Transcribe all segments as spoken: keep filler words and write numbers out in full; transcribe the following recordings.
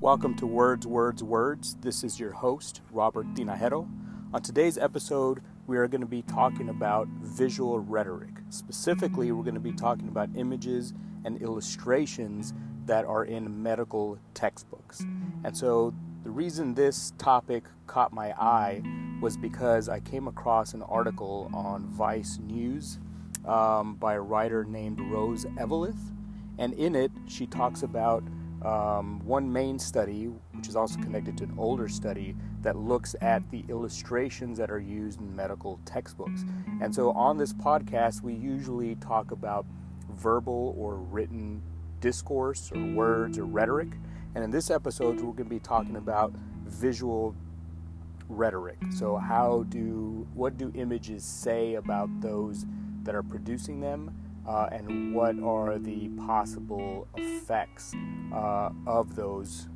Welcome to Words, Words, Words. This is your host, Robert Tinajero. On today's episode, we are going to be talking about visual rhetoric. Specifically, we're going to be talking about images and illustrations that are in medical textbooks. And so the reason this topic caught my eye was because I came across an article on Vice News um, by a writer named Rose Eveleth. And in it, she talks about um, one main study, which is also connected to an older study, that looks at the illustrations that are used in medical textbooks. And so on this podcast, we usually talk about verbal or written discourse or words or rhetoric, and in this episode we're going to be talking about visual rhetoric. So how do what do images say about those that are producing them, uh, and what are the possible effects uh, of those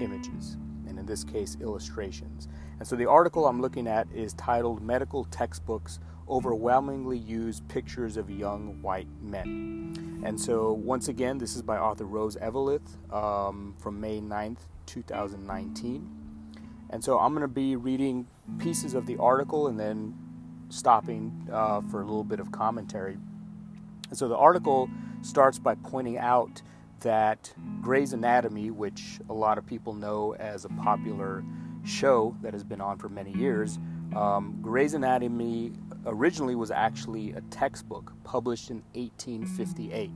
images, and in this case illustrations. And so the article I'm looking at is titled Medical Textbooks Overwhelmingly Use Pictures of Young White Men. And so once again, this is by author Rose Eveleth um, from May ninth, twenty nineteen. And so I'm going to be reading pieces of the article and then stopping uh, for a little bit of commentary. And so the article starts by pointing out that Grey's Anatomy, which a lot of people know as a popular show that has been on for many years, um, Grey's Anatomy originally was actually a textbook published in eighteen fifty-eight,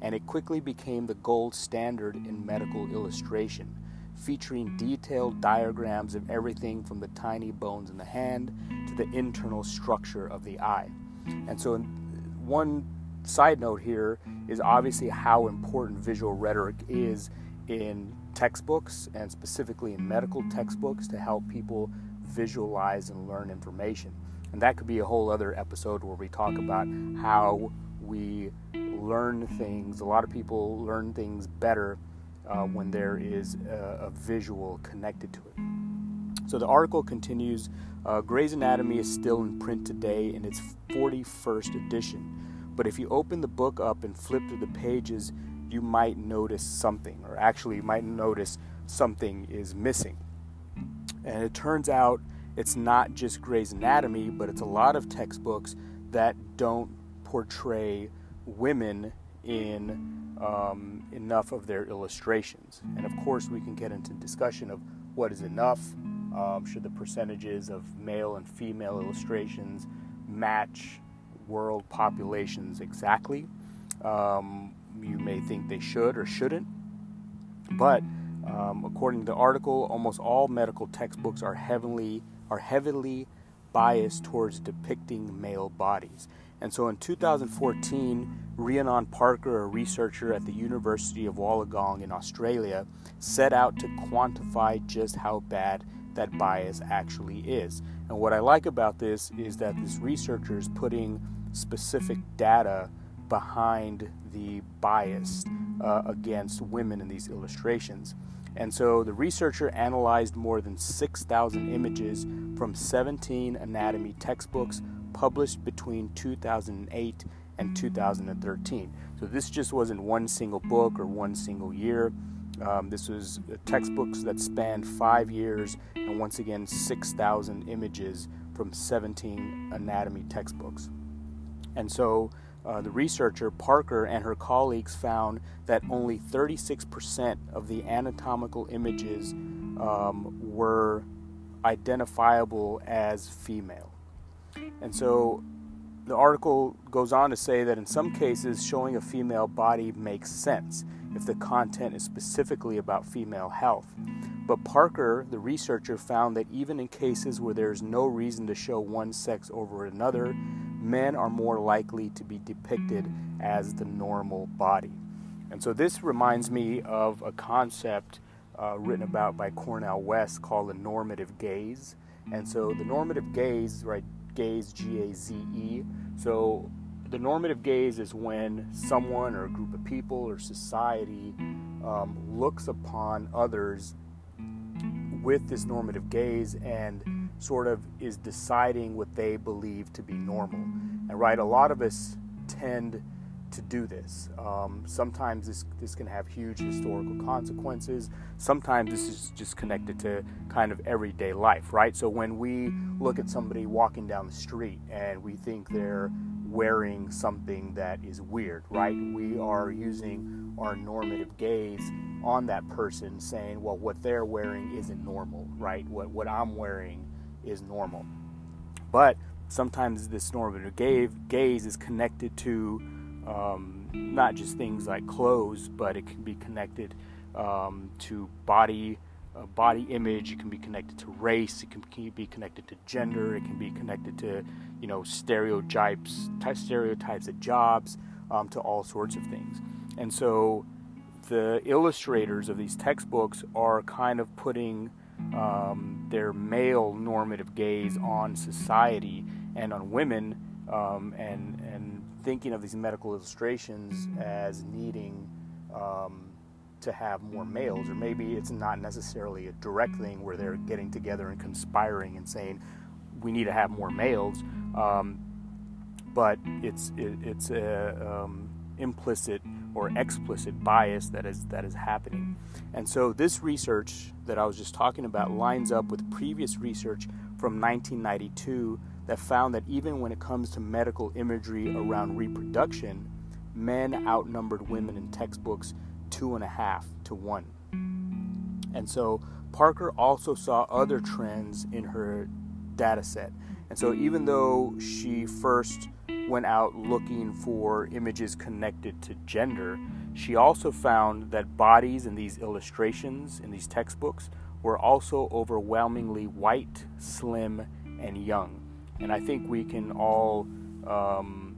and it quickly became the gold standard in medical illustration, featuring detailed diagrams of everything from the tiny bones in the hand to the internal structure of the eye. And so one side note here is obviously how important visual rhetoric is in textbooks, and specifically in medical textbooks, to help people visualize and learn information. And that could be a whole other episode where we talk about how we learn things. A lot of people learn things better uh, when there is a, a visual connected to it. So the article continues, uh, Grey's Anatomy is still in print today in its forty-first edition. But if you open the book up and flip through the pages, you might notice something, or actually you might notice something is missing. And it turns out it's not just Grey's Anatomy, but it's a lot of textbooks that don't portray women in um, enough of their illustrations. And of course, we can get into discussion of what is enough. Um, should the percentages of male and female illustrations match world populations exactly? Um, you may think they should or shouldn't, but um, according to the article, almost all medical textbooks are heavily are heavily biased towards depicting male bodies. And so in two thousand fourteen, Rhiannon Parker, a researcher at the University of Wollongong in Australia, set out to quantify just how bad that bias actually is. And what I like about this is that this researcher is putting specific data behind the bias uh, against women in these illustrations. And so the researcher analyzed more than six thousand images from seventeen anatomy textbooks published between two thousand eight and two thousand thirteen. So this just wasn't one single book or one single year. Um, this was textbooks that spanned five years, and once again, six thousand images from seventeen anatomy textbooks. And so Uh, the researcher, Parker, and her colleagues found that only thirty-six percent of the anatomical images um, were identifiable as female. And so the article goes on to say that in some cases, showing a female body makes sense if the content is specifically about female health. But Parker, the researcher, found that even in cases where there is no reason to show one sex over another, men are more likely to be depicted as the normal body. And so this reminds me of a concept uh, written about by Cornel West called the normative gaze. And so the normative gaze, right, gaze, G A Z E. So the normative gaze is when someone or a group of people or society um, looks upon others with this normative gaze and sort of is deciding what they believe to be normal. And right, a lot of us tend to do this. Um, sometimes this, this can have huge historical consequences. Sometimes this is just connected to kind of everyday life, right? So when we look at somebody walking down the street and we think they're wearing something that is weird, right? We are using our normative gaze on that person saying, well, what they're wearing isn't normal, right? What what I'm wearing is normal. But sometimes this normative gaze is connected to Um, not just things like clothes, but it can be connected um, to body uh, body image. It can be connected to race. It can be connected to gender. It can be connected to, you know, stereotypes, stereotypes of jobs, um, to all sorts of things. And so the illustrators of these textbooks are kind of putting um, their male normative gaze on society and on women, um, and and thinking of these medical illustrations as needing um, to have more males. Or maybe it's not necessarily a direct thing where they're getting together and conspiring and saying we need to have more males, um, but it's it, it's a um, implicit or explicit bias that is that is happening. And so this research that I was just talking about lines up with previous research from nineteen ninety-two that found that even when it comes to medical imagery around reproduction, men outnumbered women in textbooks two and a half to one. And so Parker also saw other trends in her data set. And so even though she first went out looking for images connected to gender, she also found that bodies in these illustrations, in these textbooks, were also overwhelmingly white, slim, and young. And I think we can all um,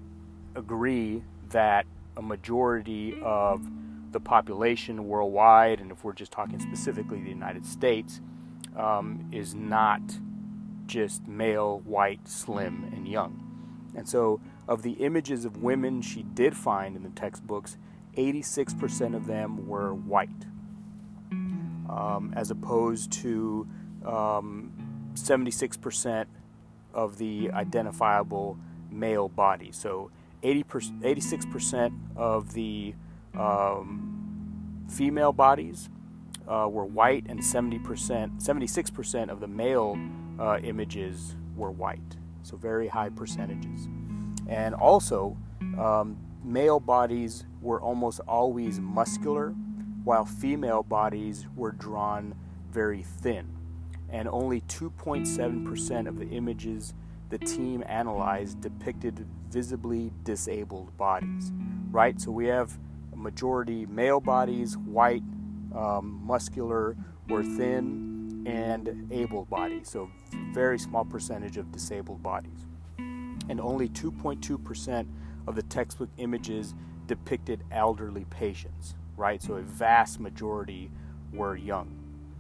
agree that a majority of the population worldwide, and if we're just talking specifically the United States, um, is not just male, white, slim, and young. And so of the images of women she did find in the textbooks, eighty-six percent of them were white, um, as opposed to um, seventy-six percent of the identifiable male body. So eighty-six percent of the um, female bodies uh, were white, and seventy percent, seventy-six percent of the male uh, images were white. So very high percentages. And also, um, male bodies were almost always muscular, while female bodies were drawn very thin. And only two point seven percent of the images the team analyzed depicted visibly disabled bodies, right? So we have a majority male bodies, white, um, muscular, or thin, and able bodies. So very small percentage of disabled bodies. And only two point two percent of the textbook images depicted elderly patients, right? So a vast majority were young.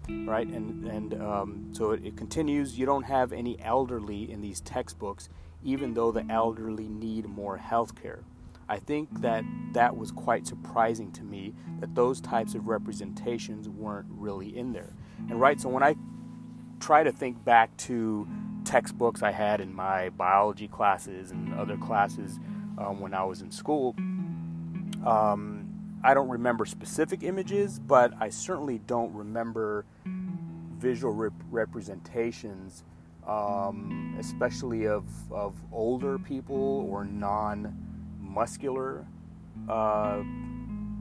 Right, and and um, so it, it continues. You don't have any elderly in these textbooks, even though the elderly need more health care. I think that that was quite surprising to me, that those types of representations weren't really in there. And right, so when I try to think back to textbooks I had in my biology classes and other classes um, when I was in school, um, I don't remember specific images, but I certainly don't remember visual rep- representations, um, especially of, of older people or non-muscular uh,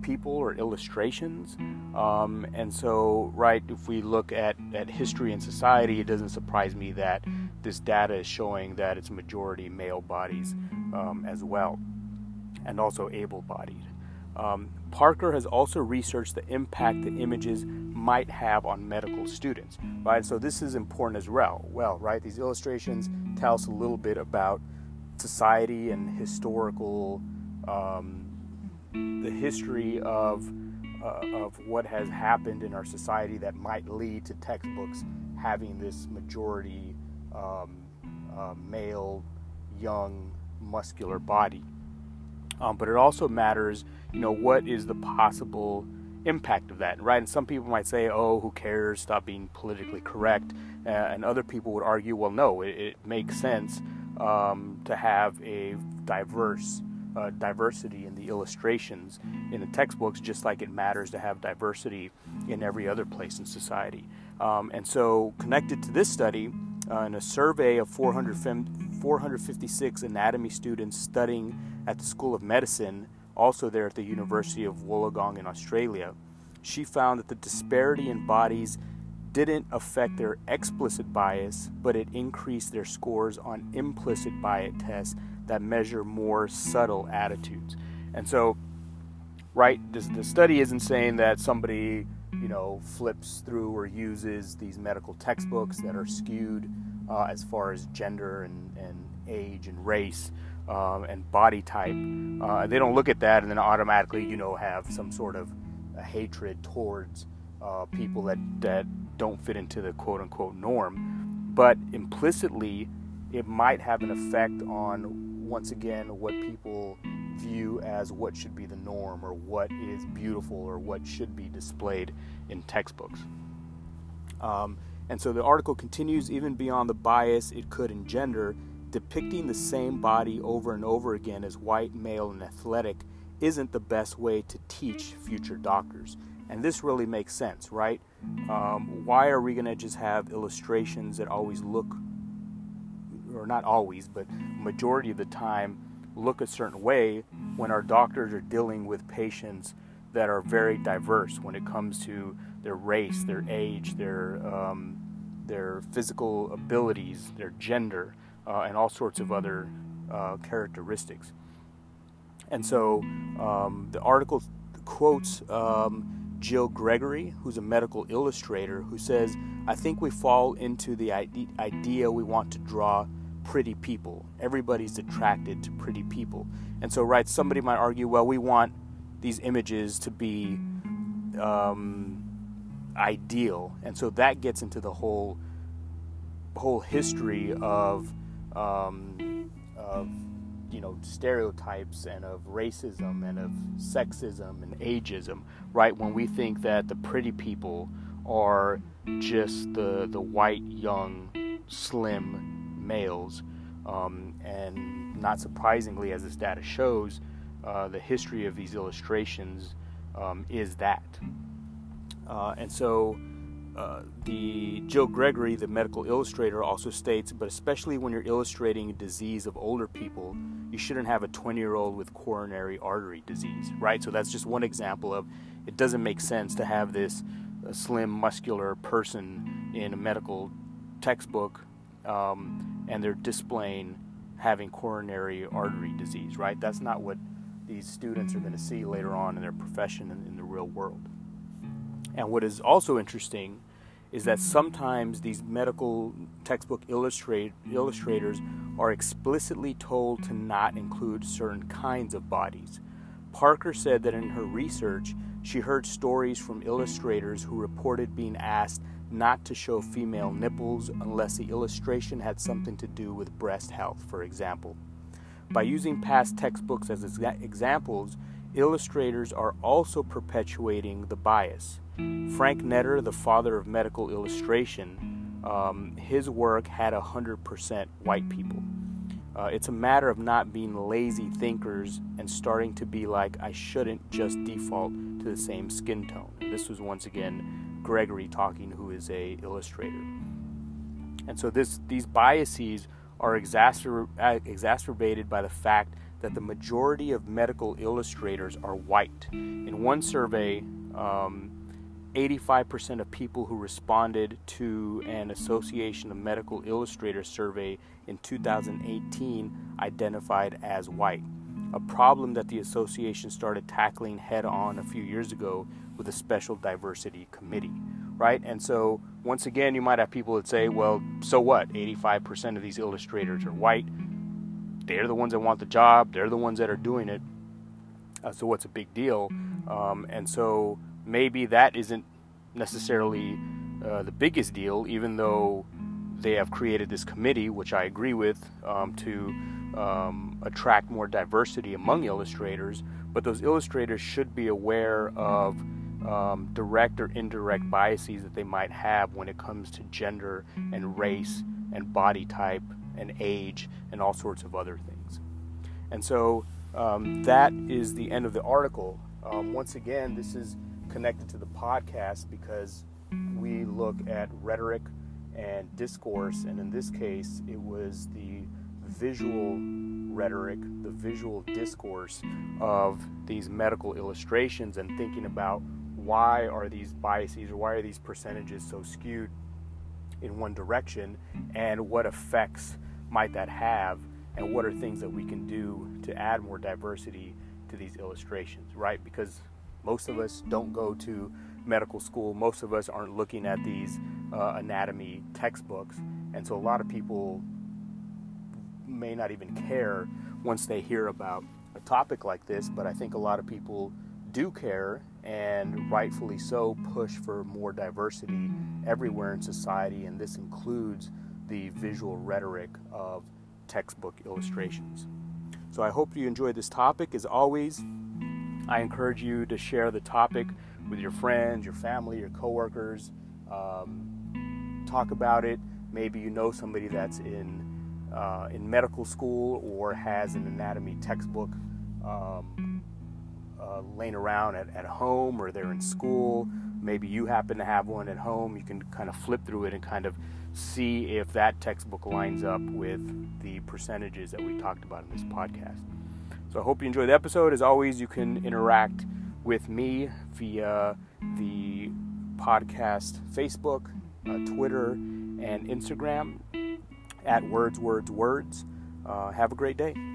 people or illustrations. Um, and so, right, if we look at, at history and society, it doesn't surprise me that this data is showing that it's majority male bodies um, as well, and also able-bodied. Um, Parker has also researched the impact the images might have on medical students, right? So this is important as well, well, right? These illustrations tell us a little bit about society and historical, um, the history of, uh, of what has happened in our society that might lead to textbooks having this majority um, uh, male, young, muscular body. Um, but it also matters, you know, what is the possible impact of that, right? And some people might say, oh, who cares, stop being politically correct. Uh, and other people would argue, well, no, it, it makes sense um, to have a diverse uh, diversity in the illustrations in the textbooks, just like it matters to have diversity in every other place in society. Um, and so connected to this study, uh, in a survey of four hundred fifty-six anatomy students studying at the School of Medicine, also there at the University of Wollongong in Australia, she found that the disparity in bodies didn't affect their explicit bias, but it increased their scores on implicit bias tests that measure more subtle attitudes. And so, right, this, the study isn't saying that somebody, you know, flips through or uses these medical textbooks that are skewed uh, as far as gender and, and age and race Um, and body type. Uh, they don't look at that and then automatically, you know, have some sort of a hatred towards uh, people that, that don't fit into the quote-unquote norm. But implicitly, it might have an effect on, once again, what people view as what should be the norm or what is beautiful or what should be displayed in textbooks. Um, and so the article continues, even beyond the bias it could engender, depicting the same body over and over again as white, male, and athletic isn't the best way to teach future doctors. And this really makes sense, right? Um, why are we going to just have illustrations that always look, or not always, but majority of the time look a certain way when our doctors are dealing with patients that are very diverse when it comes to their race, their age, their, um, their physical abilities, their gender, Uh, and all sorts of other uh, characteristics. And so um, the article quotes um, Jill Gregory, who's a medical illustrator, who says, "I think we fall into the idea we want to draw pretty people. Everybody's attracted to pretty people." And so, right, somebody might argue, well, we want these images to be um, ideal. And so that gets into the whole, whole history of Um, of, you know, stereotypes and of racism and of sexism and ageism, right? When we think that the pretty people are just the the white, young, slim males. Um, and not surprisingly, as this data shows, uh, the history of these illustrations um, is that. Uh, and so... Uh, the Jill Gregory, the medical illustrator, also states, but especially when you're illustrating a disease of older people, you shouldn't have a twenty-year-old with coronary artery disease, right? So that's just one example of it doesn't make sense to have this uh, slim, muscular person in a medical textbook, um, and they're displaying having coronary artery disease, right? That's not what these students are going to see later on in their profession and in the real world. And what is also interesting is that sometimes these medical textbook illustrate, illustrators are explicitly told to not include certain kinds of bodies. Parker said that in her research, she heard stories from illustrators who reported being asked not to show female nipples unless the illustration had something to do with breast health, for example. By using past textbooks as exa- examples, illustrators are also perpetuating the bias. Frank Netter, the father of medical illustration, um, his work had one hundred percent white people. Uh, it's a matter of not being lazy thinkers and starting to be like, I shouldn't just default to the same skin tone. This was once again Gregory talking, who is a illustrator. And so this, these biases are exacer- uh, exacerbated by the fact that the majority of medical illustrators are white. In one survey, um, eighty-five percent of people who responded to an Association of Medical Illustrators survey in two thousand eighteen identified as white, a problem that the association started tackling head-on a few years ago with a special diversity committee, right? And so, once again, you might have people that say, well, so what? eighty-five percent of these illustrators are white. They're the ones that want the job. They're the ones that are doing it. Uh, so what's a big deal? Um, and so maybe that isn't necessarily uh, the biggest deal, even though they have created this committee, which I agree with, um, to um, attract more diversity among illustrators. But those illustrators should be aware of um, direct or indirect biases that they might have when it comes to gender and race and body type and age and all sorts of other things. And so um, that is the end of the article. Um, once again, this is connected to the podcast because we look at rhetoric and discourse, and in this case, it was the visual rhetoric, the visual discourse of these medical illustrations, and thinking about why are these biases or why are these percentages so skewed in one direction, and what effects might that have, and what are things that we can do to add more diversity to these illustrations, right? Because most of us don't go to medical school. Most of us aren't looking at these uh, anatomy textbooks. And so a lot of people may not even care once they hear about a topic like this, but I think a lot of people do care, and rightfully so, push for more diversity everywhere in society, and this includes the visual rhetoric of textbook illustrations. So I hope you enjoyed this topic. As always, I encourage you to share the topic with your friends, your family, your coworkers. Um, talk about it. Maybe you know somebody that's in uh, in medical school or has an anatomy textbook um, uh, laying around at, at home, or they're in school. Maybe you happen to have one at home. You can kind of flip through it and kind of see if that textbook lines up with the percentages that we talked about in this podcast. So I hope you enjoyed the episode. As always, you can interact with me via the podcast Facebook, uh, Twitter, and Instagram at Words, Words, Words. Uh, have a great day.